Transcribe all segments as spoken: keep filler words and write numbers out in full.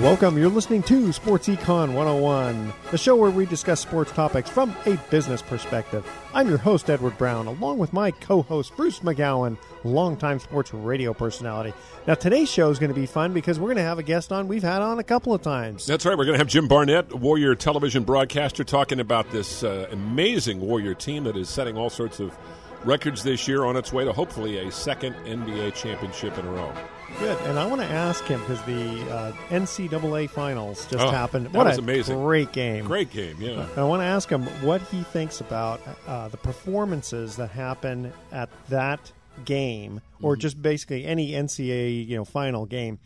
Welcome. You're listening to Sports Econ one oh one, the show where we discuss sports topics from a business perspective. I'm your host, Edward Brown, along with my co-host, Bruce McGowan, longtime sports radio personality. Now, today's show is going to be fun because we're going to have a guest on we've had on a couple of times. That's right. We're going to have Jim Barnett, Warrior television broadcaster, talking about this uh, amazing Warrior team that is setting all sorts of records this year on its way to hopefully a second N B A championship in a row. Good, and I want to ask him because the uh, N C double A finals just oh, happened. What that was a amazing. Great game. Great game, yeah. And I want to ask him what he thinks about uh, the performances that happen at that game, or mm-hmm. just basically any N C double A you know final game.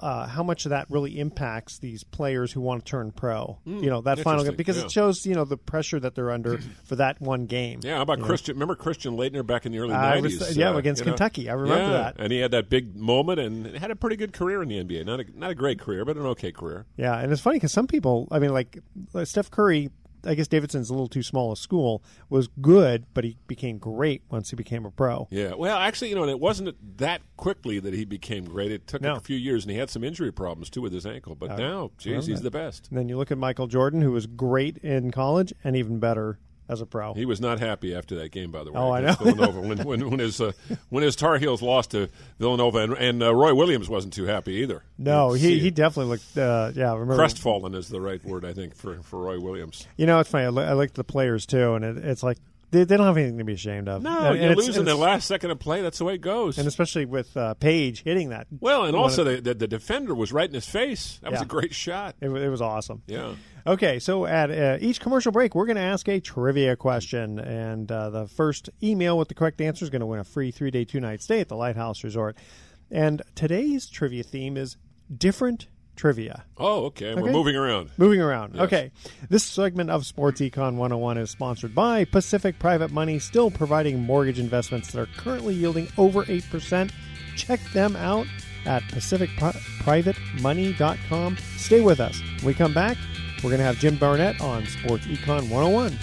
Uh, how much of that really impacts these players who want to turn pro? Mm, you know, that final game, because yeah. it shows, you know, the pressure that they're under for that one game. Yeah, how about Christian? Know? Remember Christian Laettner back in the early uh, nineties? Was, yeah, uh, against Kentucky. Know? I remember yeah. that. And he had that big moment and had a pretty good career in the N B A. Not a, not a great career, but an okay career. Yeah, and it's funny because some people, I mean, like, like Steph Curry, I guess Davidson's a little too small a school, was good, but he became great once he became a pro. Yeah, well, actually, you know, it wasn't that quickly that he became great. It took no. him a few years, and he had some injury problems, too, with his ankle. But uh, now, geez, he's the best. And then you look at Michael Jordan, who was great in college and even better as a pro. He was not happy after that game, by the way. Oh, I know. Villanova. when, when, when, his, uh, when his Tar Heels lost to Villanova, and, and uh, Roy Williams wasn't too happy either. No, he, he definitely looked, uh, yeah, remember. Crestfallen is the right word, I think, for, for Roy Williams. You know, it's funny. I, li- I like the players, too, and it, it's like they, they don't have anything to be ashamed of. No, and you're it's, losing it's, the last second of play. That's the way it goes. And especially with uh, Page hitting that. Well, and also of, the, the the defender was right in his face. That yeah. was a great shot. It, it was awesome. Yeah. Okay, so at uh, each commercial break, we're going to ask a trivia question, and uh, the first email with the correct answer is going to win a free three-day, two-night stay at the Lighthouse Resort. And today's trivia theme is different trivia. Oh, okay. okay? We're moving around. Moving around. Yes. Okay. This segment of Sports Econ one oh one is sponsored by Pacific Private Money, still providing mortgage investments that are currently yielding over eight percent. Check them out at Pacific Private Money dot com. Stay with us. When we come back, we're going to have Jim Barnett on Sports Econ one oh one.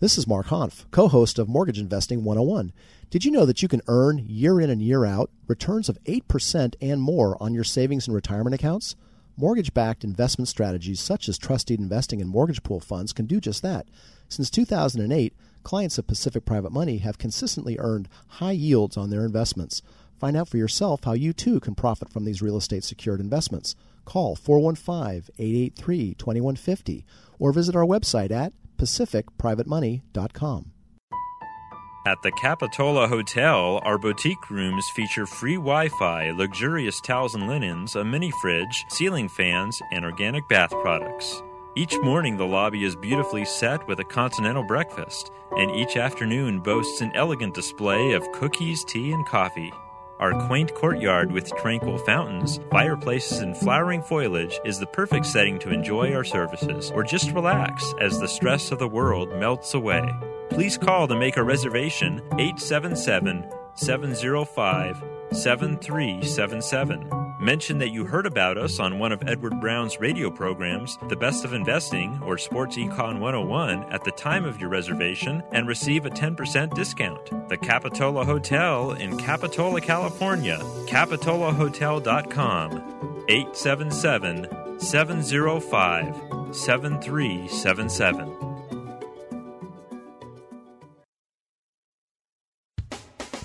This is Mark Hanf, co-host of Mortgage Investing one oh one. Did you know that you can earn, year in and year out, returns of eight percent and more on your savings and retirement accounts? Mortgage-backed investment strategies such as trusted investing and mortgage pool funds can do just that. Since two thousand eight, clients of Pacific Private Money have consistently earned high yields on their investments. Find out for yourself how you, too, can profit from these real estate-secured investments. Call four one five, eight eight three, two one five zero or visit our website at Pacific Private Money dot com. At the Capitola Hotel, our boutique rooms feature free Wi-Fi, luxurious towels and linens, a mini fridge, ceiling fans, and organic bath products. Each morning, the lobby is beautifully set with a continental breakfast, and each afternoon boasts an elegant display of cookies, tea, and coffee. Our quaint courtyard with tranquil fountains, fireplaces, and flowering foliage is the perfect setting to enjoy our services or just relax as the stress of the world melts away. Please call to make a reservation eight seven seven, seven zero five, seven three seven seven. Mention that you heard about us on one of Edward Brown's radio programs, The Best of Investing or Sports Econ one oh one, at the time of your reservation and receive a ten percent discount. The Capitola Hotel in Capitola, California. Capitola Hotel dot com. eight seven seven, seven oh five, seven three seven seven.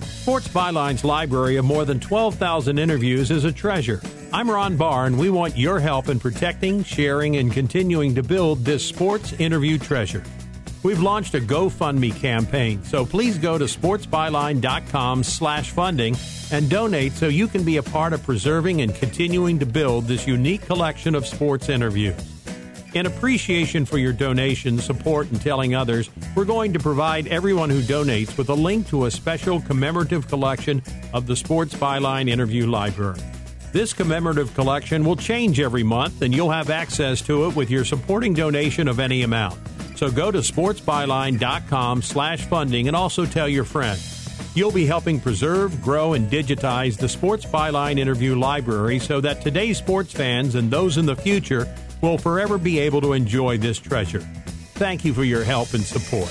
Sports Byline's library of more than twelve thousand interviews is a treasure. I'm Ron Barr, and we want your help in protecting, sharing, and continuing to build this sports interview treasure. We've launched a GoFundMe campaign, so please go to sports byline dot com slash funding and donate so you can be a part of preserving and continuing to build this unique collection of sports interviews. In appreciation for your donation, support, and telling others, we're going to provide everyone who donates with a link to a special commemorative collection of the Sports Byline Interview Library. This commemorative collection will change every month, and you'll have access to it with your supporting donation of any amount. So go to sports byline dot com slash funding and also tell your friends. You'll be helping preserve, grow, and digitize the Sports Byline Interview Library so that today's sports fans and those in the future will forever be able to enjoy this treasure. Thank you for your help and support.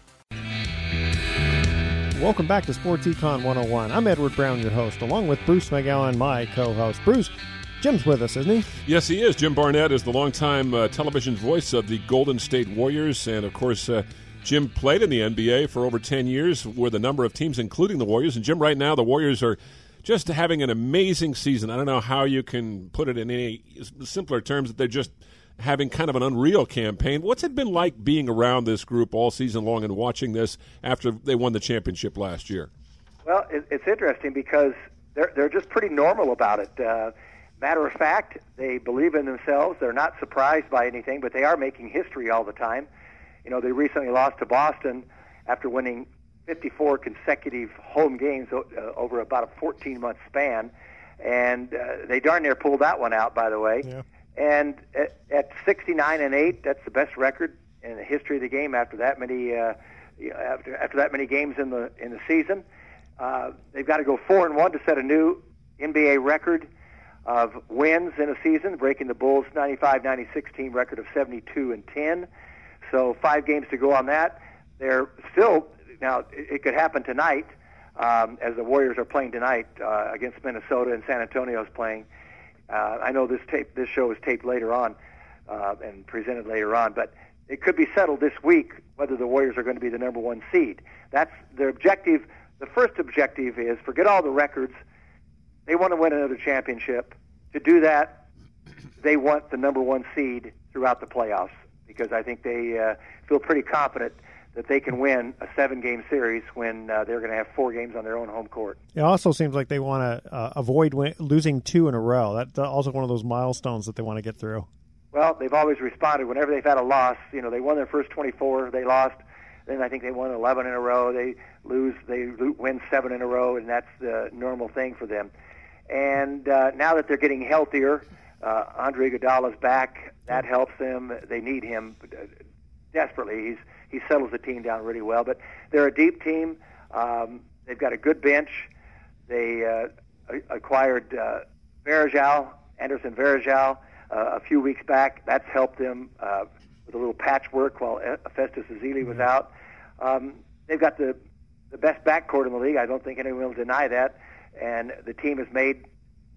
Welcome back to Sports Econ one oh one. I'm Edward Brown, your host, along with Bruce McGowan, my co-host. Bruce, Jim's with us, isn't he? Yes, he is. Jim Barnett is the longtime uh, television voice of the Golden State Warriors. And, of course, uh, Jim played in the N B A for over ten years with a number of teams, including the Warriors. And, Jim, right now the Warriors are just having an amazing season. I don't know how you can put it in any simpler terms, that they're just having kind of an unreal campaign. What's it been like being around this group all season long and watching this after they won the championship last year? Well, it's interesting because they're they're just pretty normal about it. Uh, matter of fact, they believe in themselves. They're not surprised by anything, but they are making history all the time. You know, they recently lost to Boston after winning fifty-four consecutive home games over about a fourteen-month span, and uh, they darn near pulled that one out, by the way. Yeah. And at, at sixty-nine and eight, that's the best record in the history of the game after that many uh, after after that many games in the in the season. Uh, they've got to go four and one to set a new N B A record of wins in a season, breaking the Bulls' ninety-five ninety-six team record of seventy-two and ten. So five games to go on that. They're still now. It could happen tonight, um, as the Warriors are playing tonight uh, against Minnesota, and San Antonio is playing. Uh, I know this tape, this show is taped later on uh, and presented later on, but it could be settled this week whether the Warriors are going to be the number one seed. That's their objective. The first objective is forget all the records. They want to win another championship. To do that, they want the number one seed throughout the playoffs, because I think they uh, feel pretty confident that they can win a seven-game series when uh, they're going to have four games on their own home court. It also seems like they want to uh, avoid win- losing two in a row. That's also one of those milestones that they want to get through. Well, they've always responded whenever they've had a loss. You know, they won their first twenty-four, they lost. Then I think they won eleven in a row. They lose, they win seven in a row, and that's the normal thing for them. And uh, now that they're getting healthier, uh, Andre Iguodala's back. That helps them. They need him desperately. He's He settles the team down really well, but they're a deep team. Um, they've got a good bench. They uh, acquired uh, Varejao, Anderson Varejao, uh, a few weeks back. That's helped them uh, with a little patchwork while Festus Ezeli was out. Um, they've got the, the best backcourt in the league. I don't think anyone will deny that. And the team has made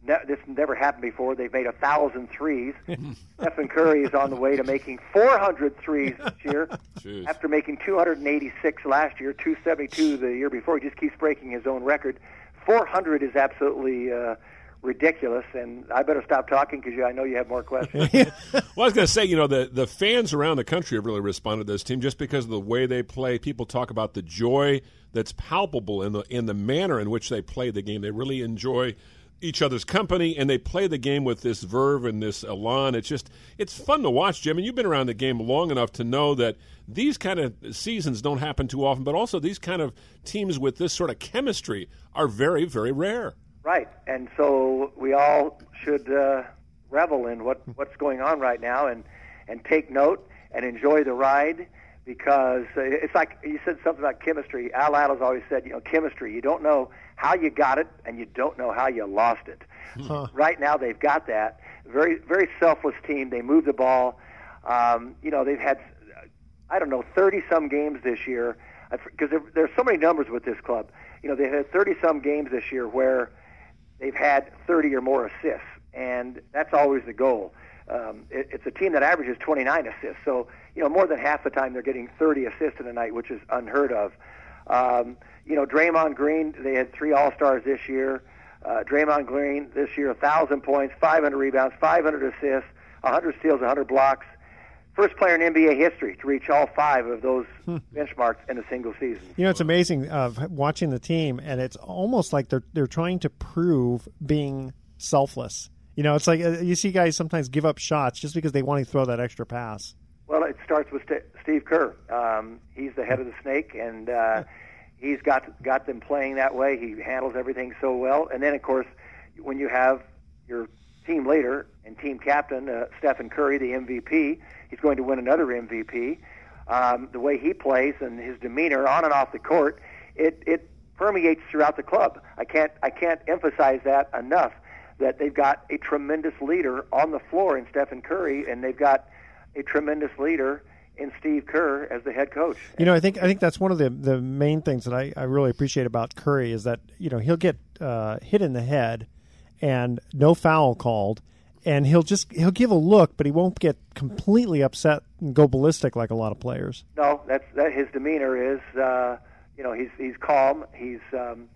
ne- this never happened before. They've made a thousand threes. Stephen Curry is on the way to making four hundred threes this year. Jeez. After making two hundred eighty-six last year, two hundred seventy-two the year before. He just keeps breaking his own record. four hundred is absolutely uh, ridiculous, and I better stop talking because I know you have more questions. Well, I was going to say, you know, the, the fans around the country have really responded to this team just because of the way they play. People talk about the joy that's palpable in the in the manner in which they play the game. They really enjoy each other's company, and they play the game with this verve and this elan. It's just it's fun to watch, Jim, and you've been around the game long enough to know that these kind of seasons don't happen too often, but also these kind of teams with this sort of chemistry are very, very rare. Right, and so we all should uh, revel in what, what's going on right now and, and take note and enjoy the ride, because it's like you said something about chemistry. Al Addle's always said, you know, chemistry, you don't know how you got it, and you don't know how you lost it. Huh. Right now, they've got that. Very, very selfless team. They move the ball. Um, you know, they've had, I don't know, thirty-some games this year, because there, there's so many numbers with this club. You know, they've had thirty-some games this year where they've had thirty or more assists, and that's always the goal. Um, it, it's a team that averages twenty-nine assists, so, you know, more than half the time they're getting thirty assists in a night, which is unheard of. Um, you know, Draymond Green, they had three All-Stars this year. Uh, Draymond Green this year, one thousand points, five hundred rebounds, five hundred assists, one hundred steals, one hundred blocks. First player in N B A history to reach all five of those hmm. benchmarks in a single season. You know, it's amazing uh, watching the team, and it's almost like they're they're trying to prove being selfless. You know, it's like uh, you see guys sometimes give up shots just because they want to throw that extra pass. Well, it starts with St- Steve Kerr. Um, he's the head of the snake, and uh, he's got got them playing that way. He handles everything so well. And then, of course, when you have your team leader and team captain, uh, Steph Curry, the M V P, he's going to win another M V P. Um, the way he plays and his demeanor on and off the court, it, it permeates throughout the club. I can't I can't emphasize that enough, that they've got a tremendous leader on the floor in Steph Curry, and they've got a tremendous leader in Steve Kerr as the head coach. You know, I think I think that's one of the, the main things that I, I really appreciate about Curry is that, you know, he'll get uh, hit in the head and no foul called, and he'll just he'll give a look, but he won't get completely upset and go ballistic like a lot of players. No, that's that his demeanor is. Uh, you know, he's he's calm. He's um,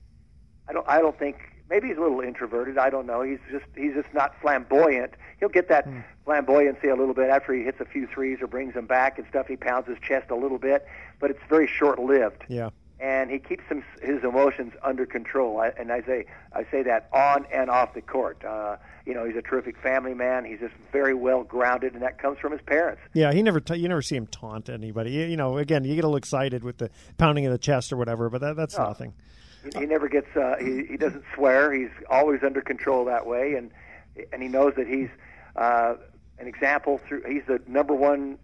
I don't I don't think. Maybe he's a little introverted. I don't know. He's just he's just not flamboyant. He'll get that mm. flamboyancy a little bit after he hits a few threes or brings them back and stuff. He pounds his chest a little bit, but it's very short-lived. Yeah. And he keeps him, his emotions under control. I, and I say I say that on and off the court. Uh, you know, he's a terrific family man. He's just very well grounded, and that comes from his parents. Yeah, he never ta- you never see him taunt anybody. You, you know, again, you get a little excited with the pounding of the chest or whatever, but that, that's oh. nothing. He never gets. Uh, he he doesn't swear. He's always under control that way, and and he knows that he's uh, an example. Through he's the number one,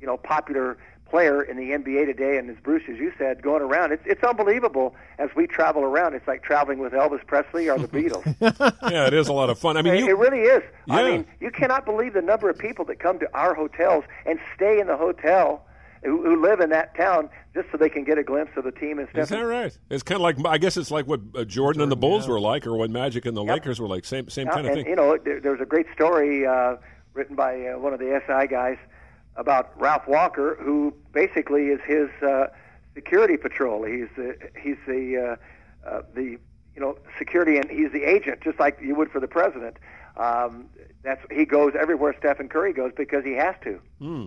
you know, popular player in the N B A today. And as Bruce, as you said, going around, it's it's unbelievable as we travel around. It's like traveling with Elvis Presley or the Beatles. Yeah, it is a lot of fun. I mean, it, you, it really is. Yeah. I mean, you cannot believe the number of people that come to our hotels and stay in the hotel, who live in that town just so they can get a glimpse of the team and stuff. Is that right? It's kind of like, I guess it's like what Jordan, Jordan and the Bulls yeah. were like, or what Magic and the yep. Lakers were like. Same same yeah, kind of and, thing. You know, there, there was a great story uh, written by uh, one of the S I guys about Ralph Walker, who basically is his uh, security patrol. He's the he's the uh, uh, the you know security, and he's the agent, just like you would for the president. Um, that's he goes everywhere Stephen Curry goes because he has to. Hmm.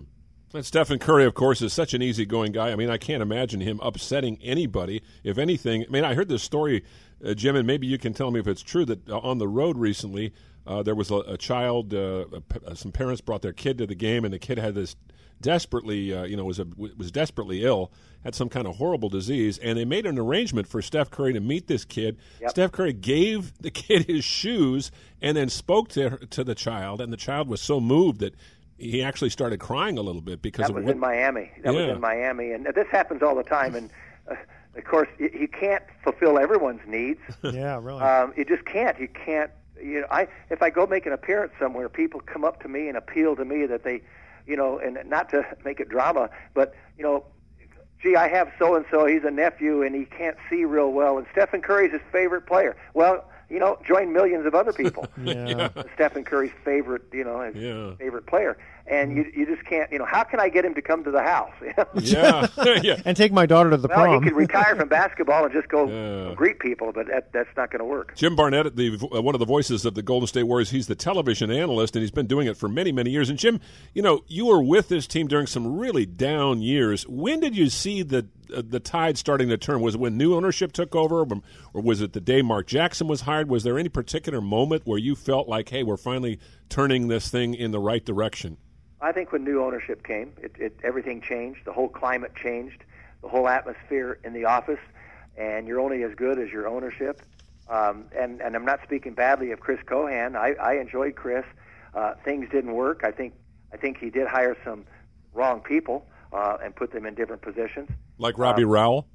And Stephen Curry, of course, is such an easygoing guy. I mean, I can't imagine him upsetting anybody. If anything, I mean, I heard this story, uh, Jim, and maybe you can tell me if it's true, that uh, on the road recently, uh, there was a, a child, uh, a, some parents brought their kid to the game, and the kid had this desperately, uh, you know, was a, was desperately ill, had some kind of horrible disease, and they made an arrangement for Steph Curry to meet this kid. Yep. Steph Curry gave the kid his shoes and then spoke to her, to the child, and the child was so moved that he actually started crying a little bit because that was of what, in Miami. That yeah. was in Miami, and this happens all the time. And uh, of course, you, you can't fulfill everyone's needs. Yeah, really. Um, you just can't. You can't. You know, I if I go make an appearance somewhere, people come up to me and appeal to me that they, you know, and not to make it drama, but you know, gee, I have so and so. He's a nephew, and he can't see real well. And Stephen Curry's his favorite player. Well, you know, join millions of other people. yeah. Stephen Curry's favorite, you know, his yeah. favorite player. And you you just can't, you know, how can I get him to come to the house? yeah. yeah. And take my daughter to the well, prom. Well, he could retire from basketball and just go yeah. greet people, but that, that's not going to work. Jim Barnett, the uh, one of the voices of the Golden State Warriors, he's the television analyst, and he's been doing it for many, many years. And, Jim, you know, you were with this team during some really down years. When did you see the the tide starting to turn? Was it when new ownership took over, or was it the day Mark Jackson was hired? Was there any particular moment where you felt like, hey, we're finally turning this thing in the right direction? I think when new ownership came, it, it, everything changed. The whole climate changed, the whole atmosphere in the office, and you're only as good as your ownership. Um, and, and I'm not speaking badly of Chris Cohan. I, I enjoyed Chris. Uh, things didn't work. I think I think he did hire some wrong people uh, and put them in different positions. Like Robbie um, Rowell?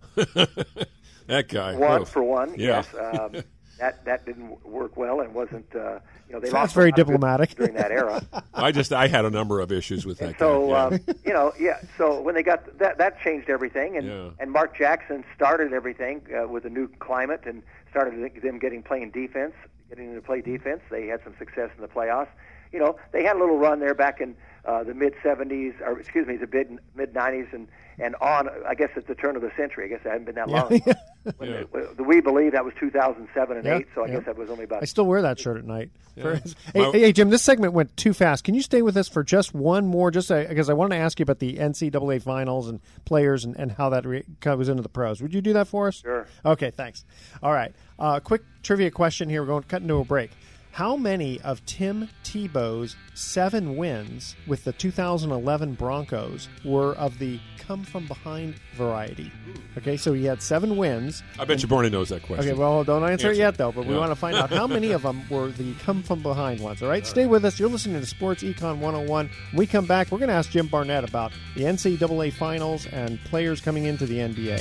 That guy. One Oof. for one, yeah. yes. Um, that that didn't work well and wasn't, uh, you know, they Sounds lost very diplomatic during that era. I just, I had a number of issues with and that so, guy. So, yeah. um, you know, yeah, so when they got, that that changed everything. And, yeah. and Mark Jackson started everything uh, with a new climate and started them getting playing defense, getting them to play defense. They had some success in the playoffs. You know, they had a little run there back in uh, the mid-seventies, or excuse me, the mid-nineties and, and on, I guess, at the turn of the century. I guess it hadn't been that long. Yeah. When yeah. the, the We Believe, that was two thousand seven and yeah. eight, so I yeah. guess that was only about... I still wear that shirt at night. Yeah. hey, hey, Jim, this segment went too fast. Can you stay with us for just one more, just because I wanted to ask you about the N C double A finals and players and, and how that re- goes into the pros. Would you do that for us? Sure. Okay, thanks. All right, uh, quick trivia question here. We're going to cut into a break. How many of Tim Tebow's seven wins with the two thousand eleven Broncos were of the come-from-behind variety? Okay, so he had seven wins. I bet and, you Barney knows that question. Okay, well, don't answer, answer. it yet, though, but yeah. we want to find out how many of them were the come-from-behind ones. All right, all stay right. with us. You're listening to Sports Econ one oh one. When we come back, we're going to ask Jim Barnett about the N C double A finals and players coming into the N B A.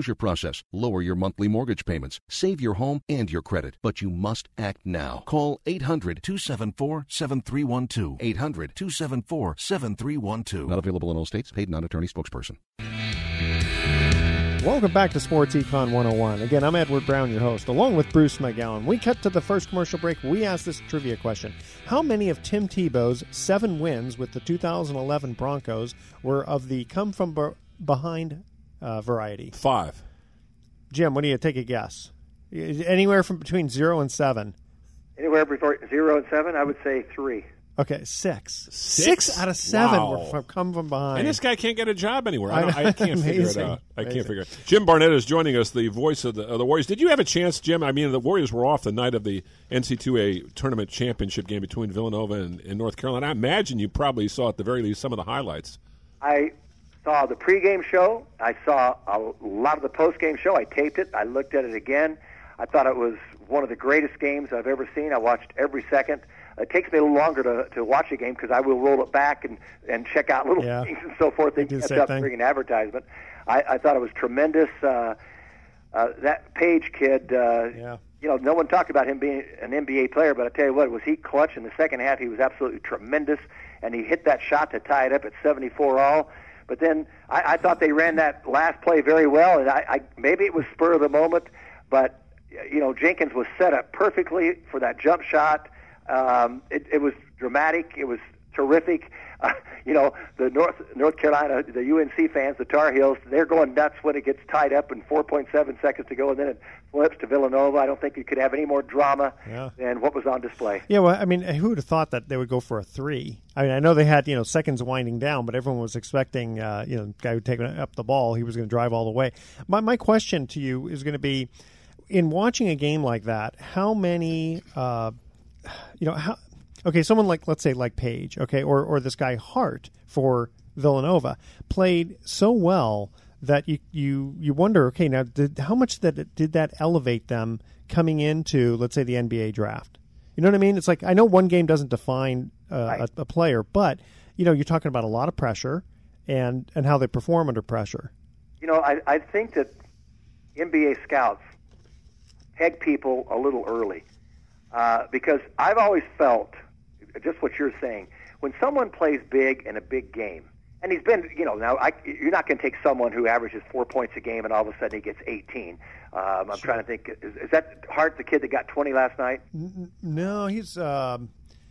foreclosure process, lower your monthly mortgage payments, save your home and your credit. But you must act now. Call eight hundred, two seven four, seven three one two. eight hundred, two seven four, seven three one two. Not available in all states. Paid non-attorney spokesperson. Welcome back to Sports Econ one oh one. Again, I'm Edward Brown, your host, along with Bruce McGowan. We cut to the first commercial break. We asked this trivia question. How many of Tim Tebow's seven wins with the two thousand eleven Broncos were of the come-from-behind uh, variety? Five. Jim, what do you take a guess? Anywhere from between zero and seven. Anywhere between zero and seven, I would say three. Okay, six. Six. Six out of seven wow. were from, come from behind. And this guy can't get a job anywhere. I, don't, I can't figure it out. I Amazing. can't figure it out. Jim Barnett is joining us, the voice of the, of the Warriors. Did you have a chance, Jim? I mean, the Warriors were off the night of the N C double A tournament championship game between Villanova and, and North Carolina. I imagine you probably saw, at the very least, some of the highlights. I saw the pregame show. I saw a lot of the postgame show. I taped it. I looked at it again. I thought it was one of the greatest games I've ever seen. I watched every second. It takes me a little longer to, to watch a game because I will roll it back and, and check out little yeah. things and so forth. They kept up bringing an advertisement. I, I thought it was tremendous. Uh, uh, that Page kid, uh, yeah. you know, no one talked about him being an N B A player, but I tell you what, was he clutch in the second half? He was absolutely tremendous, and he hit that shot to tie it up at seventy-four all. But then I, I thought they ran that last play very well, and I, I maybe it was spur of the moment, but, you know, Jenkins was set up perfectly for that jump shot. Um, it, it was dramatic. It was terrific. Uh, you know, the North North Carolina, the U N C fans, the Tar Heels, they're going nuts when it gets tied up in four point seven seconds to go, and then it flips to Villanova. I don't think you could have any more drama yeah. than what was on display. Yeah, well, I mean, who would have thought that they would go for a three? I mean, I know they had, you know, seconds winding down, but everyone was expecting, uh, you know, the guy who taken up the ball, he was going to drive all the way. My my question to you is going to be, in watching a game like that, how many uh, – You know how? Okay, someone like let's say like Page, okay, or or this guy Hart for Villanova played so well that you you, you wonder, okay, now did, how much that did that elevate them coming into, let's say, the N B A draft? You know what I mean? It's like, I know one game doesn't define uh, right. a, a player, but you know, you're talking about a lot of pressure and and how they perform under pressure. You know, I I think that N B A scouts peg people a little early. Uh, because I've always felt, just what you're saying, when someone plays big in a big game, and he's been, you know, now I, you're not going to take someone who averages four points a game and all of a sudden he gets eighteen. Um, I'm sure. trying to think, is, is that Hart, the kid that got twenty last night? No, he's um,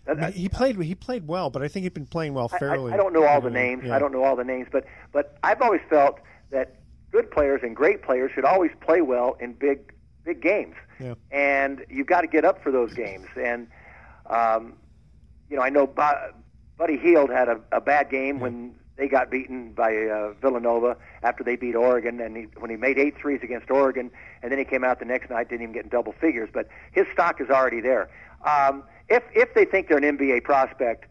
I, he played he played well, but I think he'd been playing well fairly. I, I don't know all the names. Yeah. I don't know all the names, but but I've always felt that good players and great players should always play well in big big games. Yeah. And you've got to get up for those games. And, um, you know, I know Bo- Buddy Hield had a, a bad game yeah. when they got beaten by uh, Villanova after they beat Oregon, and he, when he made eight threes against Oregon, and then he came out the next night, didn't even get in double figures. But his stock is already there. Um, if, if they think they're an N B A prospect,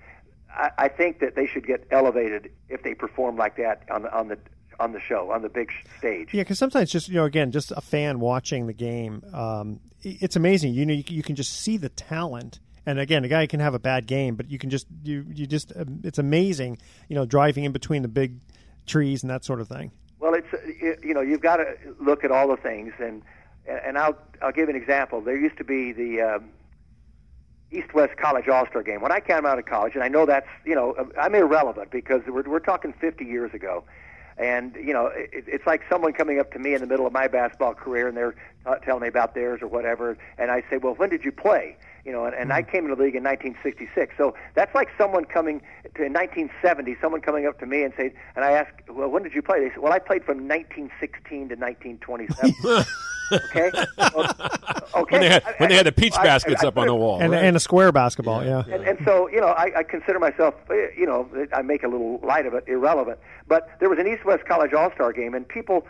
I, I think that they should get elevated if they perform like that on the on the on the show, on the big stage. Yeah, because sometimes just, you know, again, just a fan watching the game, um, it's amazing. You know, you, you can just see the talent. And again, a guy can have a bad game, but you can just, you, you just, um, it's amazing, you know, driving in between the big trees and that sort of thing. Well, it's, it, you know, you've got to look at all the things. And and I'll, I'll give an example. There used to be the um, East-West College All-Star game. When I came out of college, and I know that's, you know, I'm irrelevant because we're, we're talking fifty years ago. And, you know, it, it's like someone coming up to me in the middle of my basketball career, and they're uh, telling me about theirs or whatever, and I say, well, when did you play? You know, and, and I came into the league in nineteen sixty-six. So that's like someone coming to, in nineteen seventy, someone coming up to me and say, and I ask, well, when did you play? They say, well, I played from nineteen sixteen to nineteen twenty-seven. Okay? Well, okay. When they had, when they had the peach I, baskets I, I, up I, on the wall. And, right? and a square basketball, yeah. yeah. And, and so, you know, I, I consider myself, you know, I make a little light of it, irrelevant. But there was an East-West College All-Star game, and people,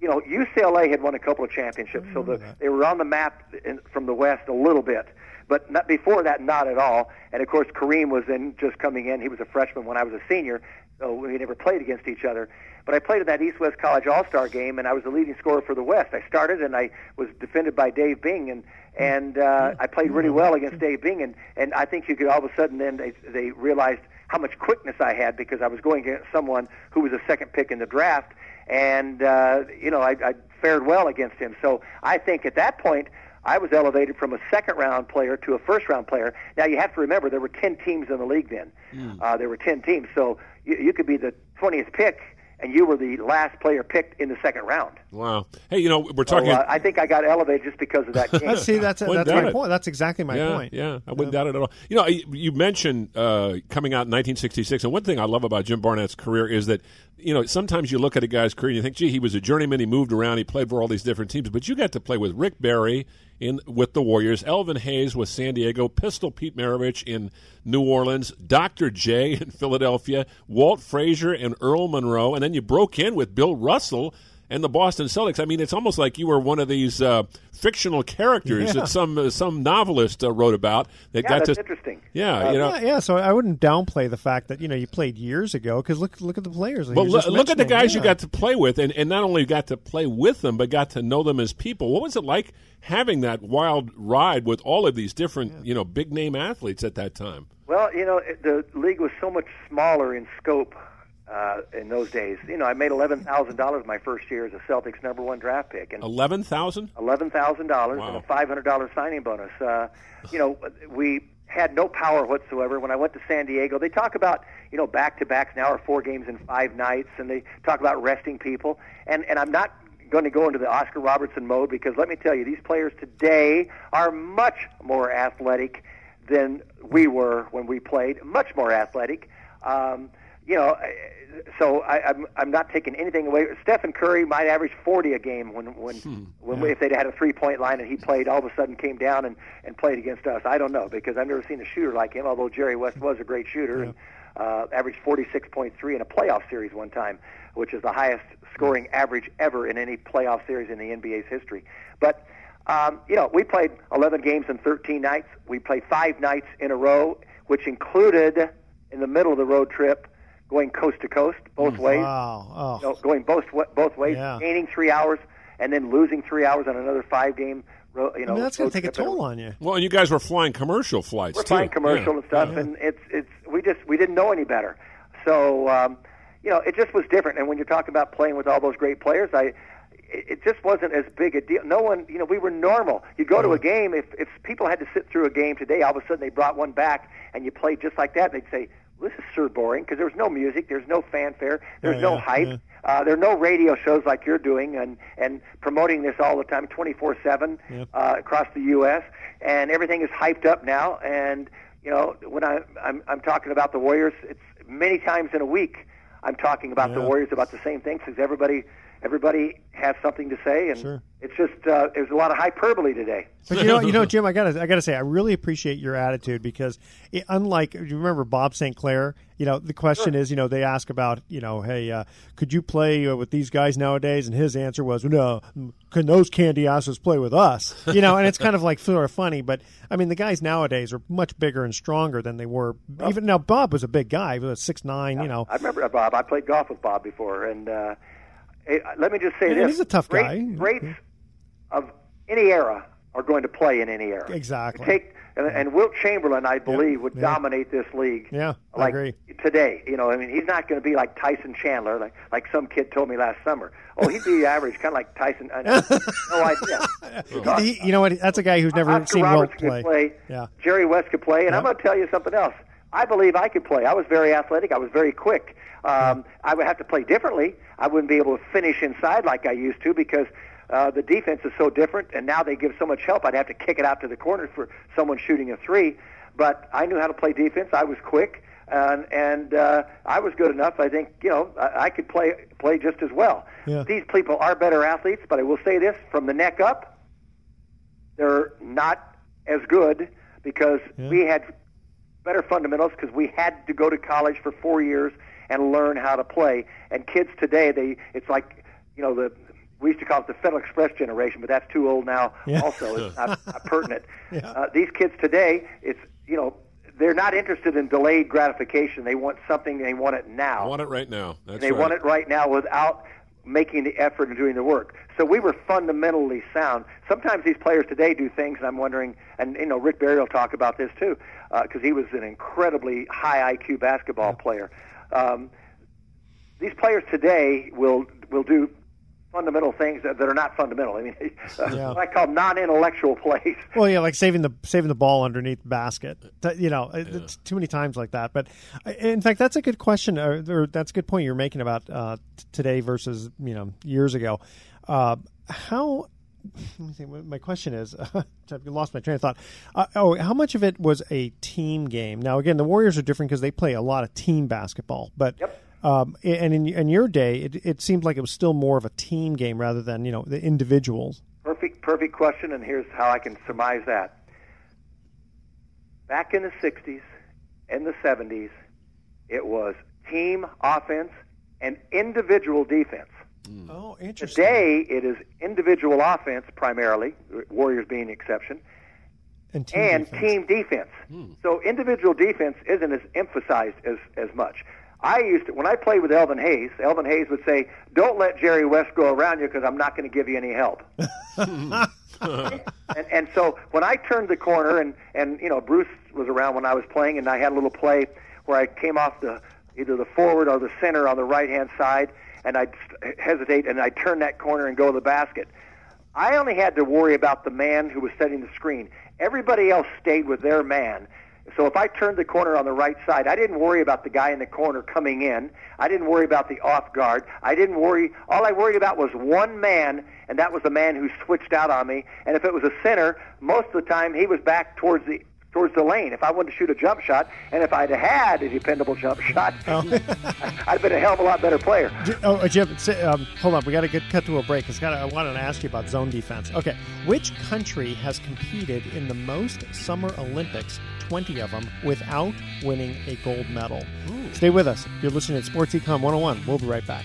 you know, U C L A had won a couple of championships, so the, they were on the map in, from the West a little bit. But not, before that, not at all. And, of course, Kareem was in just coming in. He was a freshman when I was a senior, so we never played against each other. But I played in that East-West College All-Star game, and I was the leading scorer for the West. I started, and I was defended by Dave Bing, and and uh, I played really well against Dave Bing. And, and I think you could all of a sudden then they, they realized how much quickness I had because I was going against someone who was a second pick in the draft. and uh, you know, I, I fared well against him. So I think at that point, I was elevated from a second-round player to a first-round player. Now, you have to remember, there were ten teams in the league then. Mm. Uh, there were ten teams. So you, you could be the twentieth pick, and you were the last player picked in the second round. Wow. Hey, you know, we're talking... So, uh, I think I got elevated just because of that game. See, that's, a, that's my it. point. That's exactly my yeah, point. Yeah, I wouldn't um, doubt it at all. You know, you mentioned uh, coming out in nineteen sixty-six, and one thing I love about Jim Barnett's career is that, you know, sometimes you look at a guy's career and you think, gee, he was a journeyman, he moved around, he played for all these different teams, but you got to play with Rick Barry in with the Warriors, Elvin Hayes with San Diego, Pistol Pete Maravich in New Orleans, Doctor J in Philadelphia, Walt Frazier and Earl Monroe, and then you broke in with Bill Russell and the Boston Celtics. I mean, it's almost like you were one of these uh, fictional characters yeah. that some uh, some novelist uh, wrote about. That yeah, got that's to, interesting. Yeah, uh, you know, yeah, yeah. So I wouldn't downplay the fact that, you know, you played years ago, because look look at the players. But look, look at the guys yeah. you got to play with, and, and not only got to play with them, but got to know them as people. What was it like having that wild ride with all of these different, yeah. you know, big name athletes at that time? Well, you know, the league was so much smaller in scope. Uh, in those days, you know, I made eleven thousand dollars my first year as a Celtics number one draft pick, and eleven thousand, eleven thousand dollars, wow. and a five hundred dollar signing bonus. Uh, you know, we had no power whatsoever. When I went to San Diego, they talk about, you know, back to backs now, or four games in five nights, and they talk about resting people. And and I'm not going to go into the Oscar Robertson mode, because let me tell you, these players today are much more athletic than we were when we played. Much more athletic. Um, You know, so I, I'm I'm not taking anything away. Stephen Curry might average forty a game when when, hmm, when yeah. if they'd had a three-point line and he played, all of a sudden came down and, and played against us. I don't know, because I've never seen a shooter like him, although Jerry West was a great shooter, yeah. and uh, averaged forty-six point three in a playoff series one time, which is the highest scoring average ever in any playoff series in the N B A's history. But, um, you know, we played eleven games in thirteen nights. We played five nights in a row, which included, in the middle of the road trip, going coast to coast, both ways. Wow. Oh. You know, going both both ways, yeah. gaining three hours, and then losing three hours on another five game. You know, I mean, that's going to take a toll on you. Well, and you guys were flying commercial flights. We're too. flying commercial yeah. and stuff, yeah. and it's it's we just we didn't know any better. So um, you know, it just was different. And when you're talking about playing with all those great players, I it just wasn't as big a deal. No one, you know, we were normal. You go to a game. If if people had to sit through a game today, all of a sudden they brought one back and you played just like that, and they'd say, this is sure boring, because there was no music, there's no fanfare, there's yeah, no yeah, hype, yeah. Uh, there are no radio shows like you're doing and, and promoting this all the time, twenty-four seven yeah. uh, across the U S, and everything is hyped up now. And, you know, when I, I'm I'm talking about the Warriors, it's many times in a week I'm talking about yeah. the Warriors about the same things, because everybody... Everybody has something to say, and sure. it's just uh, there's a lot of hyperbole today. But you know, you know, Jim, I gotta, I gotta say, I really appreciate your attitude, because it, unlike, you remember Bob Saint Clair, you know, the question sure. is, you know, they ask about, you know, hey, uh, could you play with these guys nowadays? And his answer was, no, can those candy asses play with us? You know, and it's kind of like sort of funny, but I mean, the guys nowadays are much bigger and stronger than they were. Well, even now, Bob was a big guy, he was six nine. Yeah, you know, I remember Bob. I played golf with Bob before, and. Uh, Hey, let me just say yeah, this. He's a tough guy. Greats of any era are going to play in any era. Exactly. Take, and, and Wilt Chamberlain, I believe, yeah, would yeah. dominate this league. Yeah, like I agree. Today, you know, I mean, he's not going to be like Tyson Chandler, like like some kid told me last summer. Oh, he'd be average, kind of like Tyson. I no idea. he, you know what? That's a guy who's never Oscar seen Wilt play. play. Yeah. Jerry West could play, and yeah. I'm going to tell you something else. I believe I could play. I was very athletic. I was very quick. Um, I would have to play differently. I wouldn't be able to finish inside like I used to, because uh, the defense is so different, and now they give so much help. I'd have to kick it out to the corner for someone shooting a three. But I knew how to play defense. I was quick, and, and uh, I was good enough. I think, you know, I, I could play play just as well. Yeah. These people are better athletes, but I will say this, from the neck up, they're not as good, because yeah. we had – better fundamentals, because we had to go to college for four years and learn how to play. And kids today, they it's like, you know, the we used to call it the Federal Express generation, but that's too old now. Yeah. Also, it's not, not pertinent. Yeah. Uh, these kids today, it's, you know, they're not interested in delayed gratification. They want something. They want it now. I want it right now. That's and they right. want it right now without making the effort and doing the work. So we were fundamentally sound. Sometimes these players today do things, and I'm wondering, and, you know, Rick Barry will talk about this too, because uh, he was an incredibly high I Q basketball player. Um, these players today will will do fundamental things that, that are not fundamental. I mean, uh, yeah. what I call non-intellectual plays. Well, yeah, like saving the saving the ball underneath the basket. You know, yeah. it's too many times like that. But in fact, that's a good question, or that's a good point you're making about uh, today versus you know years ago. Uh, how? Let me think. My question is, uh, I lost my train of thought. Uh, oh, how much of it was a team game? Now, again, the Warriors are different because they play a lot of team basketball, but. Yep. Um, and in, in your day, it, it seemed like it was still more of a team game rather than, you know, the individuals. Perfect, perfect question, and here's how I can surmise that. Back in the sixties and the seventies, it was team offense and individual defense. Mm. Oh, interesting. Today, it is individual offense primarily, Warriors being an exception, and team and defense. Team defense. Mm. So individual defense isn't as emphasized as, as much. I used to, when I played with Elvin Hayes, Elvin Hayes would say, "Don't let Jerry West go around you because I'm not going to give you any help." and, and so when I turned the corner, and, and you know Bruce was around when I was playing, and I had a little play where I came off the either the forward or the center on the right hand side, and I'd hesitate and I'd turn that corner and go to the basket. I only had to worry about the man who was setting the screen. Everybody else stayed with their man. So if I turned the corner on the right side, I didn't worry about the guy in the corner coming in. I didn't worry about the off guard. I didn't worry. All I worried about was one man, and that was the man who switched out on me. And if it was a center, most of the time he was back towards the towards the lane. If I wanted to shoot a jump shot, and if I'd had a dependable jump shot, oh. I'd been a hell of a lot better player. Oh, Jim, um, hold on. We got to get cut to a break. It's gotta, I wanted to ask you about zone defense. Okay, which country has competed in the most Summer Olympics? twenty of them without winning a gold medal. Ooh. Stay with us. You're listening to Sports Econ one oh one. We'll be right back.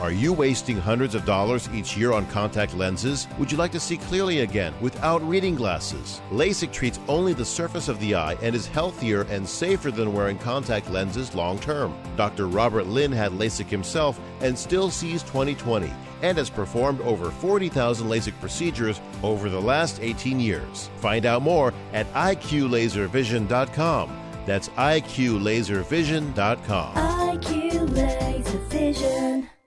Are you wasting hundreds of dollars each year on contact lenses? Would you like to see clearly again without reading glasses? LASIK treats only the surface of the eye and is healthier and safer than wearing contact lenses long term. Doctor Robert Lin had LASIK himself and still sees twenty twenty and has performed over forty thousand LASIK procedures over the last eighteen years. Find out more at I Q laser vision dot com. That's I Q laser vision dot com. I Q Laser Vision.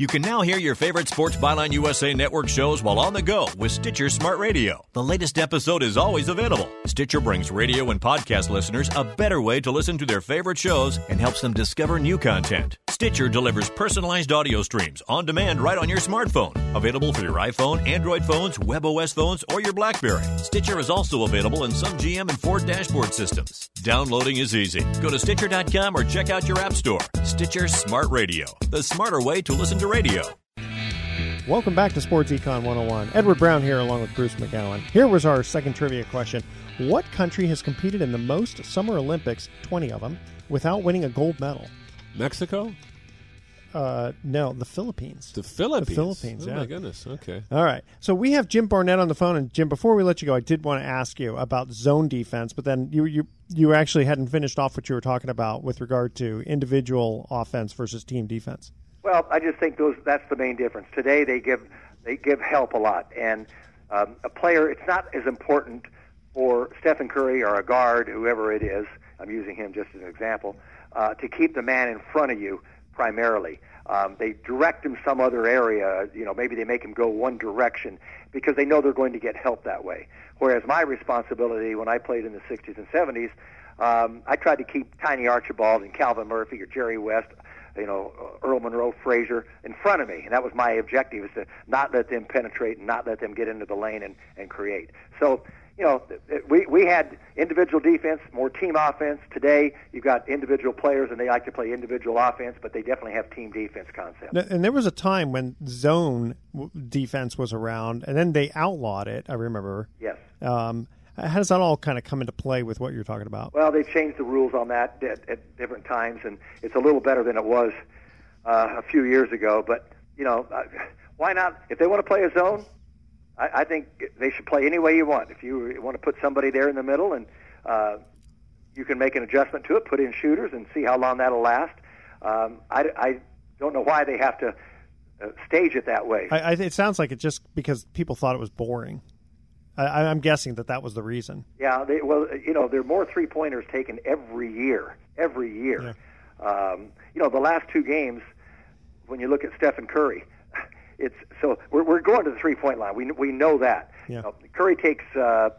You can now hear your favorite Sports Byline U S A network shows while on the go with Stitcher Smart Radio. The latest episode is always available. Stitcher brings radio and podcast listeners a better way to listen to their favorite shows and helps them discover new content. Stitcher delivers personalized audio streams on demand right on your smartphone. Available for your iPhone, Android phones, WebOS phones, or your BlackBerry. Stitcher is also available in some G M and Ford dashboard systems. Downloading is easy. Go to Stitcher dot com or check out your app store. Stitcher Smart Radio, the smarter way to listen to radio. Welcome back to Sports Econ one oh one. Edward Brown here along with Bruce McGowan. Here was our second trivia question. What country has competed in the most Summer Olympics, twenty of them, without winning a gold medal? Mexico? Uh, no, the Philippines. The Philippines? The Philippines, oh, yeah. Oh, my goodness. Okay. All right. So we have Jim Barnett on the phone. And, Jim, before we let you go, I did want to ask you about zone defense, but then you you you actually hadn't finished off what you were talking about with regard to individual offense versus team defense. Well, I just think those that's the main difference. Today they give they give help a lot. And um, a player, it's not as important for Stephen Curry or a guard, whoever it is, I'm using him just as an example, uh, to keep the man in front of you primarily. Um, they direct him some other area. You know, maybe they make him go one direction because they know they're going to get help that way. Whereas my responsibility when I played in the sixties and seventies, um, I tried to keep Tiny Archibald and Calvin Murphy or Jerry West, you know, Earl Monroe, Frazier, in front of me. And that was my objective, is to not let them penetrate and not let them get into the lane and, and create. So, you know, we, we had individual defense, more team offense. Today, you've got individual players, and they like to play individual offense, but they definitely have team defense concepts. And there was a time when zone defense was around, and then they outlawed it, I remember. Yes. Um, how does that all kind of come into play with what you're talking about? Well, they've changed the rules on that at, at different times, and it's a little better than it was uh, a few years ago. But, you know, uh, why not? If they want to play a zone, I, I think they should play any way you want. If you want to put somebody there in the middle and uh, you can make an adjustment to it, put in shooters and see how long that'll last. Um, I, I don't know why they have to uh, stage it that way. I, I, it sounds like it's just because people thought it was boring. I, I'm guessing that that was the reason. Yeah, they, well, you know, there are more three-pointers taken every year, every year. Yeah. Um, you know, the last two games, when you look at Stephen Curry, it's so we're, we're going to the three-point line. We we know that. Yeah. You know, Curry takes, uh,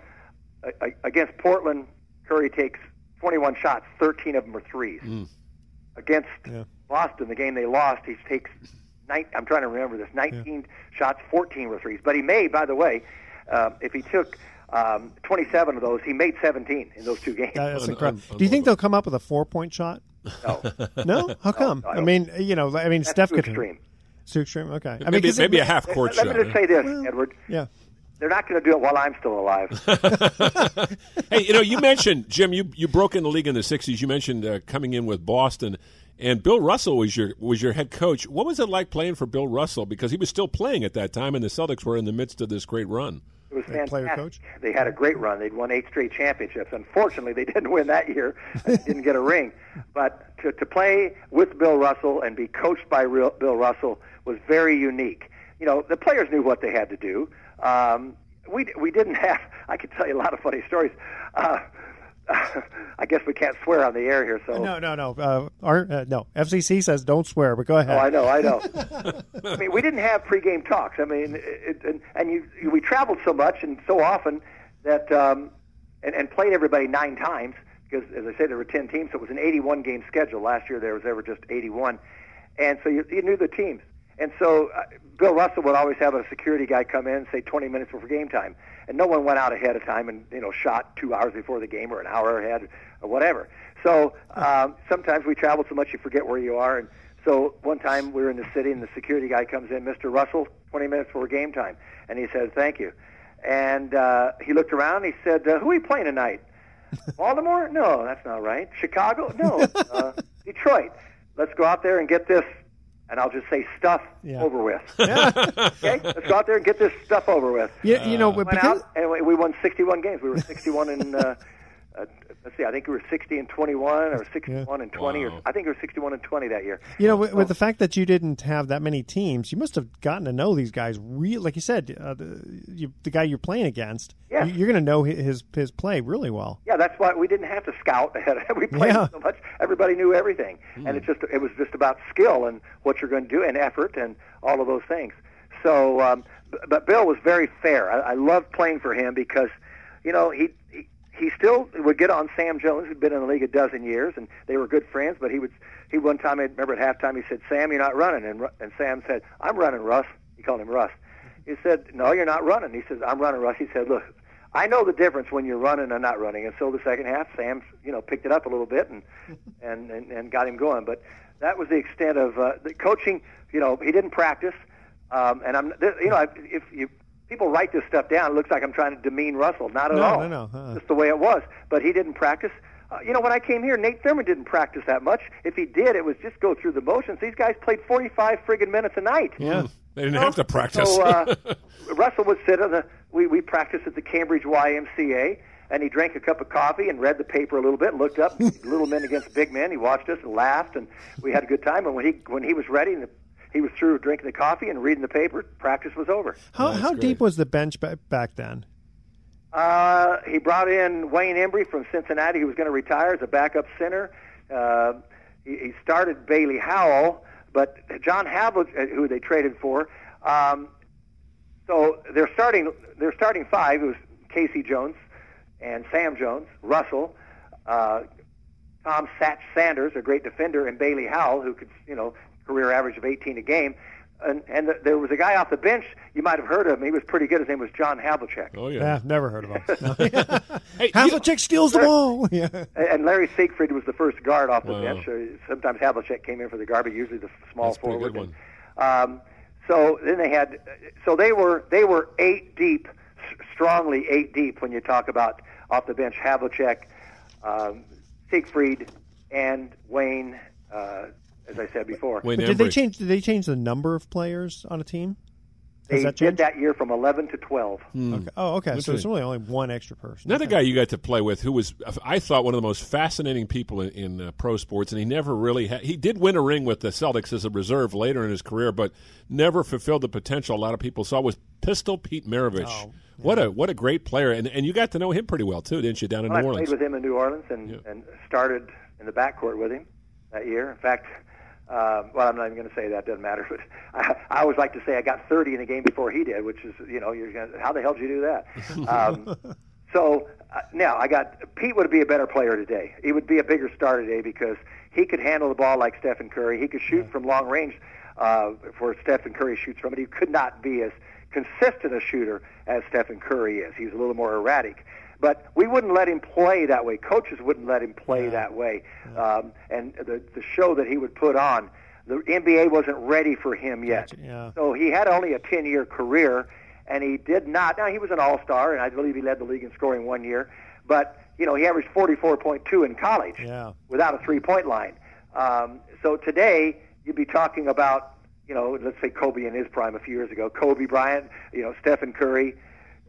against Portland, Curry takes twenty-one shots, thirteen of them are threes. Mm. Against yeah. Boston, the game they lost, he takes, nine, I'm trying to remember this, nineteen yeah. shots, fourteen were threes. But he made, by the way, Uh, if he took um, twenty-seven of those, he made seventeen in those two games. That's incredible. Do you think they'll come up with a four-point shot? No. No? How come? No, I, I mean, you know, I mean, that's Steph too could. Extreme. Too extreme. Okay. I maybe mean, maybe it, a half-court shot. Let me just say this, well, Edward. Yeah. They're not going to do it while I'm still alive. Hey, you know, you mentioned Jim. You you broke in the league in the sixties. You mentioned uh, coming in with Boston. And Bill Russell was your was your head coach. What was it like playing for Bill Russell? Because he was still playing at that time, and the Celtics were in the midst of this great run. It was fantastic. Player coach? They had a great run. They'd won eight straight championships. Unfortunately, they didn't win that year. They didn't get a ring. But to, to play with Bill Russell and be coached by real, Bill Russell was very unique. You know, the players knew what they had to do. Um, we we didn't have – I could tell you a lot of funny stories. Uh I guess we can't swear on the air here. So no, no, no. Uh, our, uh, no. F C C says don't swear, but go ahead. Oh, I know, I know. I mean, we didn't have pregame talks. I mean, it, and, and you, you, we traveled so much and so often that um, and, and played everybody nine times because, as I said, there were ten teams. So it was an eighty-one game schedule. Last year there was ever just eighty-one, and so you, you knew the teams. And so uh, Bill Russell would always have a security guy come in and say twenty minutes before game time. And no one went out ahead of time and, you know, shot two hours before the game or an hour ahead or whatever. So um, sometimes we travel so much you forget where you are. And so one time we were in the city and the security guy comes in, Mister Russell, twenty minutes before game time. And he says, thank you. And uh, he looked around and he said, uh, who are you playing tonight? Baltimore? No, that's not right. Chicago? No. Uh, Detroit. Let's go out there and get this. And I'll just say stuff yeah. over with. Yeah. Okay, let's go out there and get this stuff over with. Yeah, you know, we went out and we won sixty-one games. We were sixty-one and uh, uh, Let's see. I think we were sixty and twenty-one, or sixty-one yeah. and twenty. Wow. Or, I think it was sixty-one and twenty that year. You know, with, so, with the fact that you didn't have that many teams, you must have gotten to know these guys. Real, like you said, uh, the, you, the guy you're playing against, yes. you, you're going to know his his play really well. Yeah, that's why we didn't have to scout ahead. We played yeah. so much; everybody knew everything, mm. and it just it was just about skill and what you're going to do and effort and all of those things. So, um, but Bill was very fair. I, I loved playing for him because, you know, he. he He still would get on Sam Jones, who'd been in the league a dozen years, and they were good friends. But he would, he one time, I remember at halftime, he said, "Sam, you're not running." And, and Sam said, "I'm running, Russ." He called him Russ. He said, "No, you're not running." He says, "I'm running, Russ." He said, "Look, I know the difference when you're running and not running." And so the second half, Sam, you know, picked it up a little bit and and, and, and got him going. But that was the extent of uh, the coaching. You know, he didn't practice. Um, and I'm, you know, if you. People write this stuff down. It looks like I'm trying to demean Russell. Not at no, all. No, no, no. Uh, Just the way it was. But he didn't practice. Uh, you know, when I came here, Nate Thurman didn't practice that much. If he did, it was just go through the motions. These guys played forty-five friggin' minutes a night. Yeah, they didn't so, have to practice. So uh, Russell would sit on the we, – we practiced at the Cambridge Y M C A, and he drank a cup of coffee and read the paper a little bit, looked up, little men against big men. He watched us and laughed, and we had a good time. And when he when he was ready – he was through drinking the coffee and reading the paper. Practice was over. How how deep was the bench b- back then? Uh, he brought in Wayne Embry from Cincinnati, who was going to retire as a backup center. Uh, he, he started Bailey Howell, but John Havlicek, who they traded for. Um, so their starting their starting five, it was Casey Jones and Sam Jones, Russell, uh, Tom Satch Sanders, a great defender, and Bailey Howell, who could, you know, career average of eighteen a game. And, and the, there was a guy off the bench, you might have heard of him. He was pretty good. His name was John Havlicek. Oh, yeah. Nah, never heard of him. Hey, Havlicek steals the ball. Yeah. And Larry Siegfried was the first guard off the wow. bench. Sometimes Havlicek came in for the guard, but usually the small That's forward. Pretty good one. And, um, so then they had, so they were they were eight deep, strongly eight deep when you talk about off the bench, Havlicek, um, Siegfried, and Wayne uh as I said before. But did they change Did they change the number of players on a team? Has they that did that year from eleven to twelve. Hmm. Okay. Oh, okay. So it's really only one extra person. Another okay. guy you got to play with who was, I thought, one of the most fascinating people in, in uh, pro sports, and he never really had – he did win a ring with the Celtics as a reserve later in his career, but never fulfilled the potential a lot of people saw, was Pistol Pete Maravich. Oh, yeah. What a what a great player. And and you got to know him pretty well, too, didn't you, down in well, New I Orleans? I played with him in New Orleans and, yeah. and started in the backcourt with him that year. In fact – Uh, well, I'm not even going to say that. Doesn't matter. But I, I always like to say I got thirty in the game before he did, which is, you know, you're gonna, how the hell did you do that? Um, so uh, now I got Pete would be a better player today. He would be a bigger star today because he could handle the ball like Stephen Curry. He could shoot yeah. from long range uh, where Stephen Curry shoots from, but he could not be as consistent a shooter as Stephen Curry is. He's a little more erratic. But we wouldn't let him play that way. Coaches wouldn't let him play yeah. that way. Yeah. Um, and the, the show that he would put on, the N B A wasn't ready for him yet. Gotcha. Yeah. So he had only a ten-year career, and he did not. Now, he was an all-star, and I believe he led the league in scoring one year. But, you know, he averaged forty-four point two in college yeah. without a three-point line. Um, so today you'd be talking about, you know, let's say Kobe in his prime a few years ago, Kobe Bryant, you know, Stephen Curry,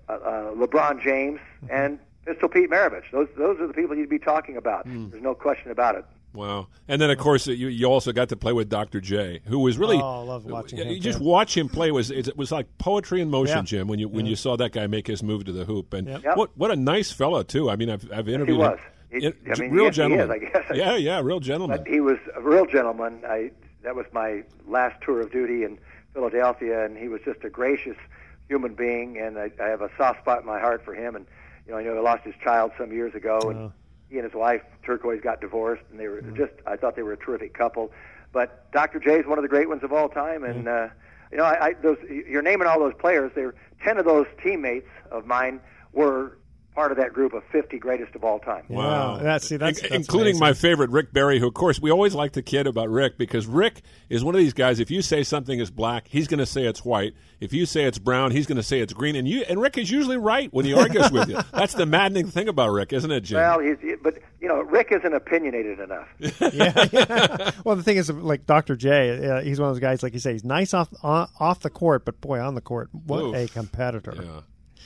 Uh, LeBron James, and Pistol Pete Maravich. Those those are the people you'd be talking about. Mm. There's no question about it. Wow. And then, of course, you, you also got to play with Doctor J, who was really – oh, I love watching him. You just too. watch him play. It was, it was like poetry in motion, yeah. Jim, when you when yeah. you saw that guy make his move to the hoop. And yep. what what a nice fellow, too. I mean, I've, I've interviewed yes, he was. him. He, I mean, real yes, gentleman. He is, I guess. Yeah, yeah, real gentleman. But he was a real gentleman. I, that was my last tour of duty in Philadelphia, and he was just a gracious – human being, and I, I have a soft spot in my heart for him. And you know, I know he lost his child some years ago, and oh. he and his wife Turquoise got divorced, and they were mm. just. I thought they were a terrific couple. But Doctor J is one of the great ones of all time, and mm. uh, you know, I, I, those you're naming all those players. There, ten of those teammates of mine were part of that group of fifty greatest of all time. Wow. That's, see, that's, that's including amazing. My favorite, Rick Barry, who, of course, we always like to kid about Rick because Rick is one of these guys, if you say something is black, he's going to say it's white. If you say it's brown, he's going to say it's green. And you and Rick is usually right when he argues with you. That's the maddening thing about Rick, isn't it, Jim? Well, he's, but, you know, Rick isn't opinionated enough. yeah, yeah. Well, the thing is, like, Doctor J, uh, he's one of those guys, like you say, he's nice off, on, off the court, but, boy, on the court, what Oof. a competitor. Yeah.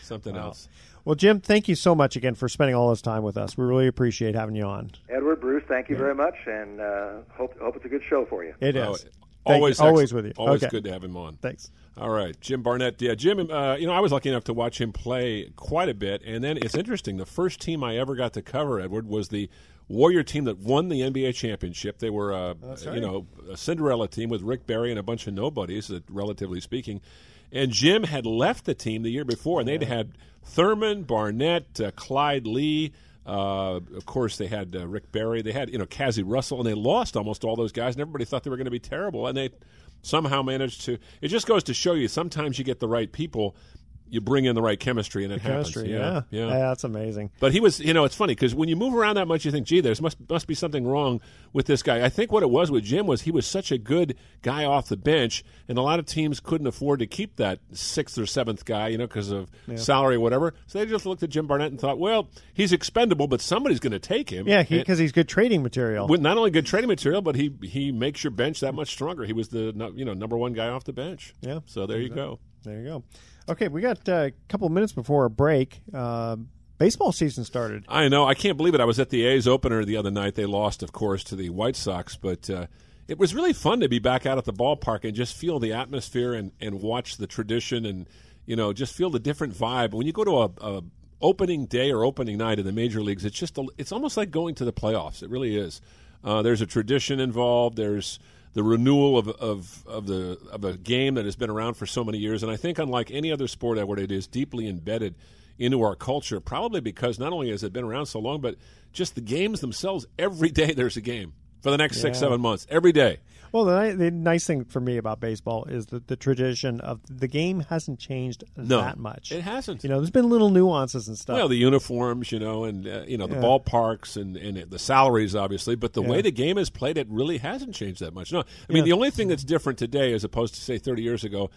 something wow. else. Well, Jim, thank you so much again for spending all this time with us. We really appreciate having you on. Edward, Bruce, thank you yeah. very much, and uh, hope hope it's a good show for you. It is. Oh, always, always with you. Always okay. good to have him on. Thanks. All right, Jim Barnett. Yeah, Jim, uh, you know, I was lucky enough to watch him play quite a bit, and then it's interesting. The first team I ever got to cover, Edward, was the Warrior team that won the N B A championship. They were, uh, right. you know, a Cinderella team with Rick Barry and a bunch of nobodies, uh, relatively speaking. And Jim had left the team the year before, and yeah. they'd had Thurman, Barnett, uh, Clyde Lee. Uh, of course, they had uh, Rick Barry. They had, you know, Cassie Russell, and they lost almost all those guys, and everybody thought they were going to be terrible, and they somehow managed to. It just goes to show you sometimes you get the right people. You bring in the right chemistry, and it happens. Yeah. Yeah. yeah, that's amazing. But he was, you know, it's funny because when you move around that much, you think, gee, there must must be something wrong with this guy. I think what it was with Jim was he was such a good guy off the bench, and a lot of teams couldn't afford to keep that sixth or seventh guy, you know, because of yeah. salary or whatever. So they just looked at Jim Barnett and thought, well, he's expendable, but somebody's going to take him. Yeah, because he, he's good trading material. With not only good trading material, but he he makes your bench that much stronger. He was the you know number one guy off the bench. Yeah. So there exactly. you go. There you go. Okay, we got a couple of minutes before a break. Uh, baseball season started. I know. I can't believe it. I was at the A's opener the other night. They lost, of course, to the White Sox. But uh, it was really fun to be back out at the ballpark and just feel the atmosphere and, and watch the tradition and, you know, just feel the different vibe. When you go to a, a opening day or opening night in the major leagues, it's just a, it's almost like going to the playoffs. It really is. Uh, there's a tradition involved. There's the renewal of, of of the of a game that has been around for so many years, and I think unlike any other sport, Edward, it is deeply embedded into our culture, probably because not only has it been around so long, but just the games themselves, every day there's a game for the next yeah. six, seven months, every day. Well, the, the nice thing for me about baseball is that the tradition of the game hasn't changed no, that much. It hasn't. You know, there's been little nuances and stuff. Well, the uniforms, you know, and, uh, you know, the yeah. ballparks and, and the salaries, obviously. But the yeah. way the game is played, it really hasn't changed that much. No, I mean, yeah. the only thing that's different today as opposed to, say, thirty years ago,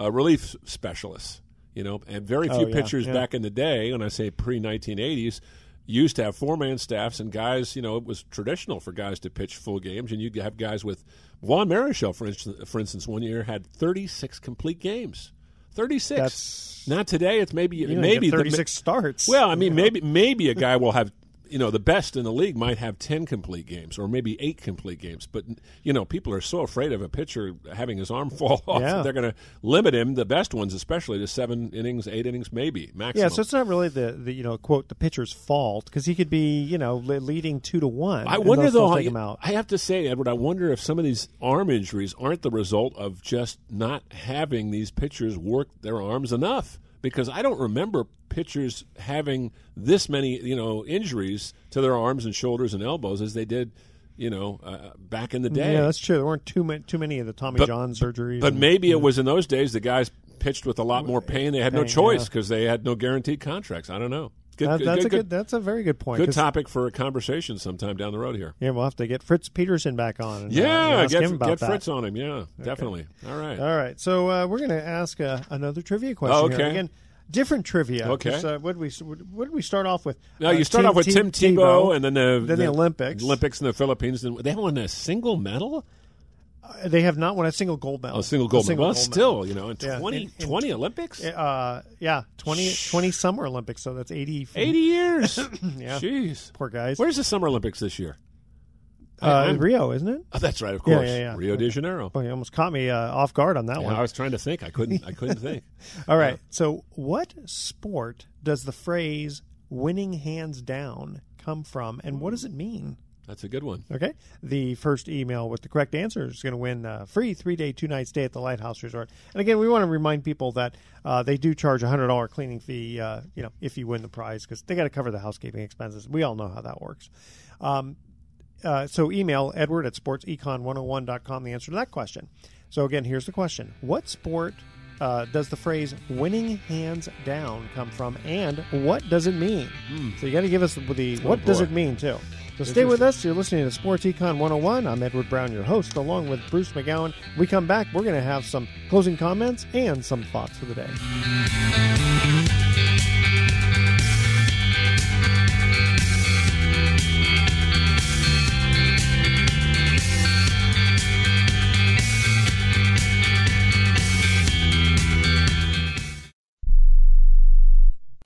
uh, relief specialists, you know, and very few oh, yeah. pitchers yeah. back in the day, when I say pre nineteen eighties, used to have four-man staffs and guys, you know, it was traditional for guys to pitch full games, and you'd have guys with Juan Marichal, for instance, for instance one year had thirty-six complete games. thirty-six. That's, not today. It's maybe you know, maybe thirty-six the, starts. Well, I mean, yeah. maybe maybe a guy will have, you know, the best in the league might have ten complete games or maybe eight complete games. But, you know, people are so afraid of a pitcher having his arm fall off yeah. that they're going to limit him, the best ones especially, to seven innings, eight innings maybe, maximum. Yeah, so it's not really the, the you know, quote, the pitcher's fault because he could be, you know, leading two to one. I wonder, though, I, I have to say, Edward, I wonder if some of these arm injuries aren't the result of just not having these pitchers work their arms enough. Because I don't remember pitchers having this many, you know, injuries to their arms and shoulders and elbows as they did, you know, uh, back in the day. Yeah, that's true. There weren't too many, too many of the Tommy but, John surgeries. But and, maybe it know. was in those days the guys pitched with a lot more pain. They had pain, no choice because yeah. they had no guaranteed contracts. I don't know. Good, uh, that's good, a good. That's a very good point. Good topic for a conversation sometime down the road here. Yeah, we'll have to get Fritz Peterson back on. And, yeah, uh, and get, him about get Fritz on him. Yeah, okay. Definitely. All right. All right. So uh, we're going to ask uh, another trivia question. Oh, okay. Here. Again, different trivia. Okay. Uh, what did we What did we start off with? No, uh, you start Tim, off with Tim Tebow, Tebow and then the, then the, the Olympics, Olympics in the Philippines. They haven't won a single medal. Uh, they have not won a single gold medal. Oh, a single gold a single medal. Well, still, you know, in yeah. twenty, in, in, twenty Olympics? Uh, yeah, twenty, twenty Summer Olympics, so that's eighty. eighty years. yeah. Jeez. Poor guys. Where's the Summer Olympics this year? Uh, in Rio, isn't it? Oh, that's right, of course. Yeah, yeah, yeah. Rio okay. de Janeiro. Well, you almost caught me uh, off guard on that yeah, one. I was trying to think. I couldn't I couldn't think. All right. Yeah. So what sport does the phrase winning hands down come from, and what does it mean? That's a good one. Okay. The first email with the correct answer is going to win a free three-day, two-night stay at the Lighthouse Resort. And, again, we want to remind people that uh, they do charge a one hundred dollars cleaning fee uh, you know, if you win the prize because they got to cover the housekeeping expenses. We all know how that works. Um, uh, so email Edward at sports econ one oh one dot com the answer to that question. So, again, here's the question. What sport uh, does the phrase winning hands down come from, and what does it mean? Mm. So you got to give us the oh, what boy. does it mean, too. So stay with us. You're listening to Sports Econ one oh one. I'm Edward Brown, your host, along with Bruce McGowan. When we come back, we're going to have some closing comments and some thoughts for the day.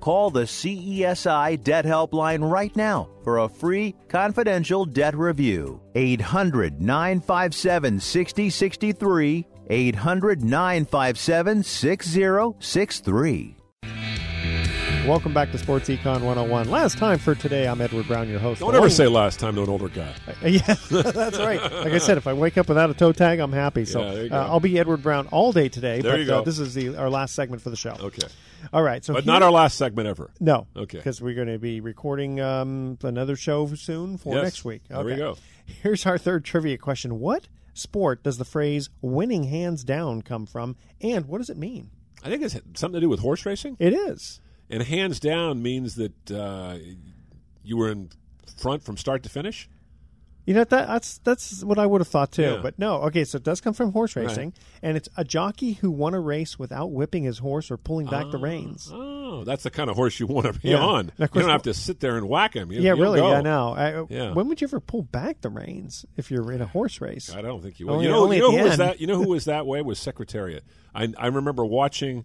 Call the C E S I Debt Helpline right now for a free confidential debt review. eight hundred nine five seven six zero six three. eight hundred nine five seven six zero six three. Welcome back to Sports Econ one oh one. Last time for today, I'm Edward Brown, your host. Don't ever say last time to an older guy. Yeah, that's right. Like I said, if I wake up without a toe tag, I'm happy. So yeah, uh, I'll be Edward Brown all day today. There but you go. Uh, this is the, our last segment for the show. Okay. All right. So but here, not our last segment ever. No. Okay. Because we're going to be recording um, another show soon for yes. next week. Okay. There we go. Here's our third trivia question. What sport does the phrase winning hands down come from, and what does it mean? I think it's something to do with horse racing. It is. And hands down means that uh, you were in front from start to finish? You know, that, that's that's what I would have thought, too. Yeah. But no. Okay, so it does come from horse racing. Right. And it's a jockey who won a race without whipping his horse or pulling back uh, the reins. Oh, that's the kind of horse you want to be yeah. on. Now, course, you don't have to sit there and whack him. You, yeah, really. Go. Yeah, no. I know. Yeah. When would you ever pull back the reins if you're in a horse race? I don't think you would. Only, you know, only you know who was that, you know who was that way? It was Secretariat. I, I remember watching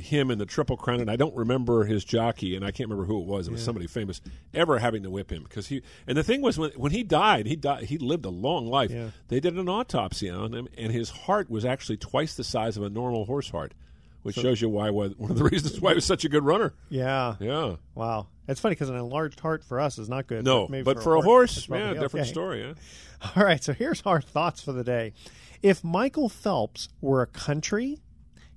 him in the Triple Crown, and I don't remember his jockey, and I can't remember who it was. It was yeah. somebody famous. Ever having to whip him because he. And the thing was, when when he died, he died. He lived a long life. Yeah. They did an autopsy on him, and his heart was actually twice the size of a normal horse heart, which so, shows you why one of the reasons why he was such a good runner. Yeah. Yeah. Wow. It's funny because an enlarged heart for us is not good. No, but, maybe but for, for a horse, horse yeah, different okay. story. Yeah. All right. So here's our thoughts for the day. If Michael Phelps were a country,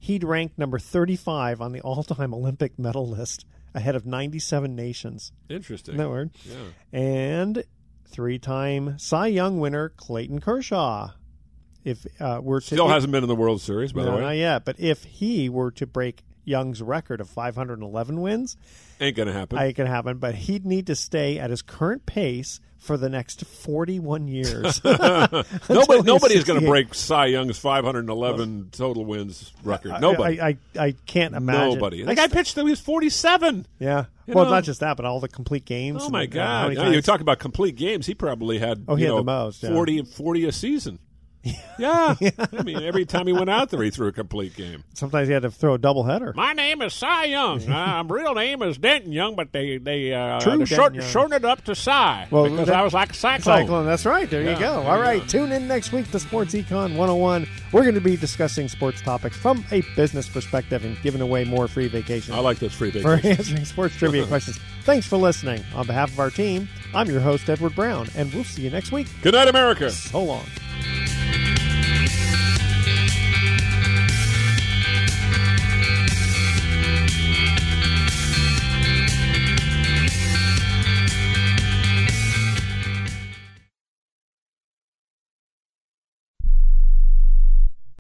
he'd rank number thirty-five on the all-time Olympic medal list, ahead of ninety-seven nations. Interesting. Isn't that word? Yeah. And three-time Cy Young winner Clayton Kershaw. If uh, were to, Still hasn't been in the World Series, by no, the way. Not yet. But if he were to break Young's record of five hundred eleven wins. Ain't going to happen. Ain't going to happen, but he'd need to stay at his current pace for the next forty-one years. Nobody, nobody's going to break Cy Young's five hundred eleven total wins record. Nobody. I, I, I can't imagine. Nobody. Like, I pitched him. He was forty-seven. Yeah. You well, know? Not just that, but all the complete games. Oh, my and, God. Uh, you talk about complete games. He probably had, oh, he you had know, the most, yeah. forty, forty a season. Yeah. yeah. I mean, every time he went out there, he threw a complete game. Sometimes he had to throw a doubleheader. My name is Cy Young. My real name is Denton Young, but they they, uh, they short, shortened it up to Cy well, because that, I was like a cyclone. cyclone. That's right. There yeah, you go. All right. Go. Tune in next week to Sports Econ one oh one. We're going to be discussing sports topics from a business perspective and giving away more free vacations. I like those free vacations. For answering sports trivia questions. Thanks for listening. On behalf of our team, I'm your host, Edward Brown, and we'll see you next week. Good night, America. So long.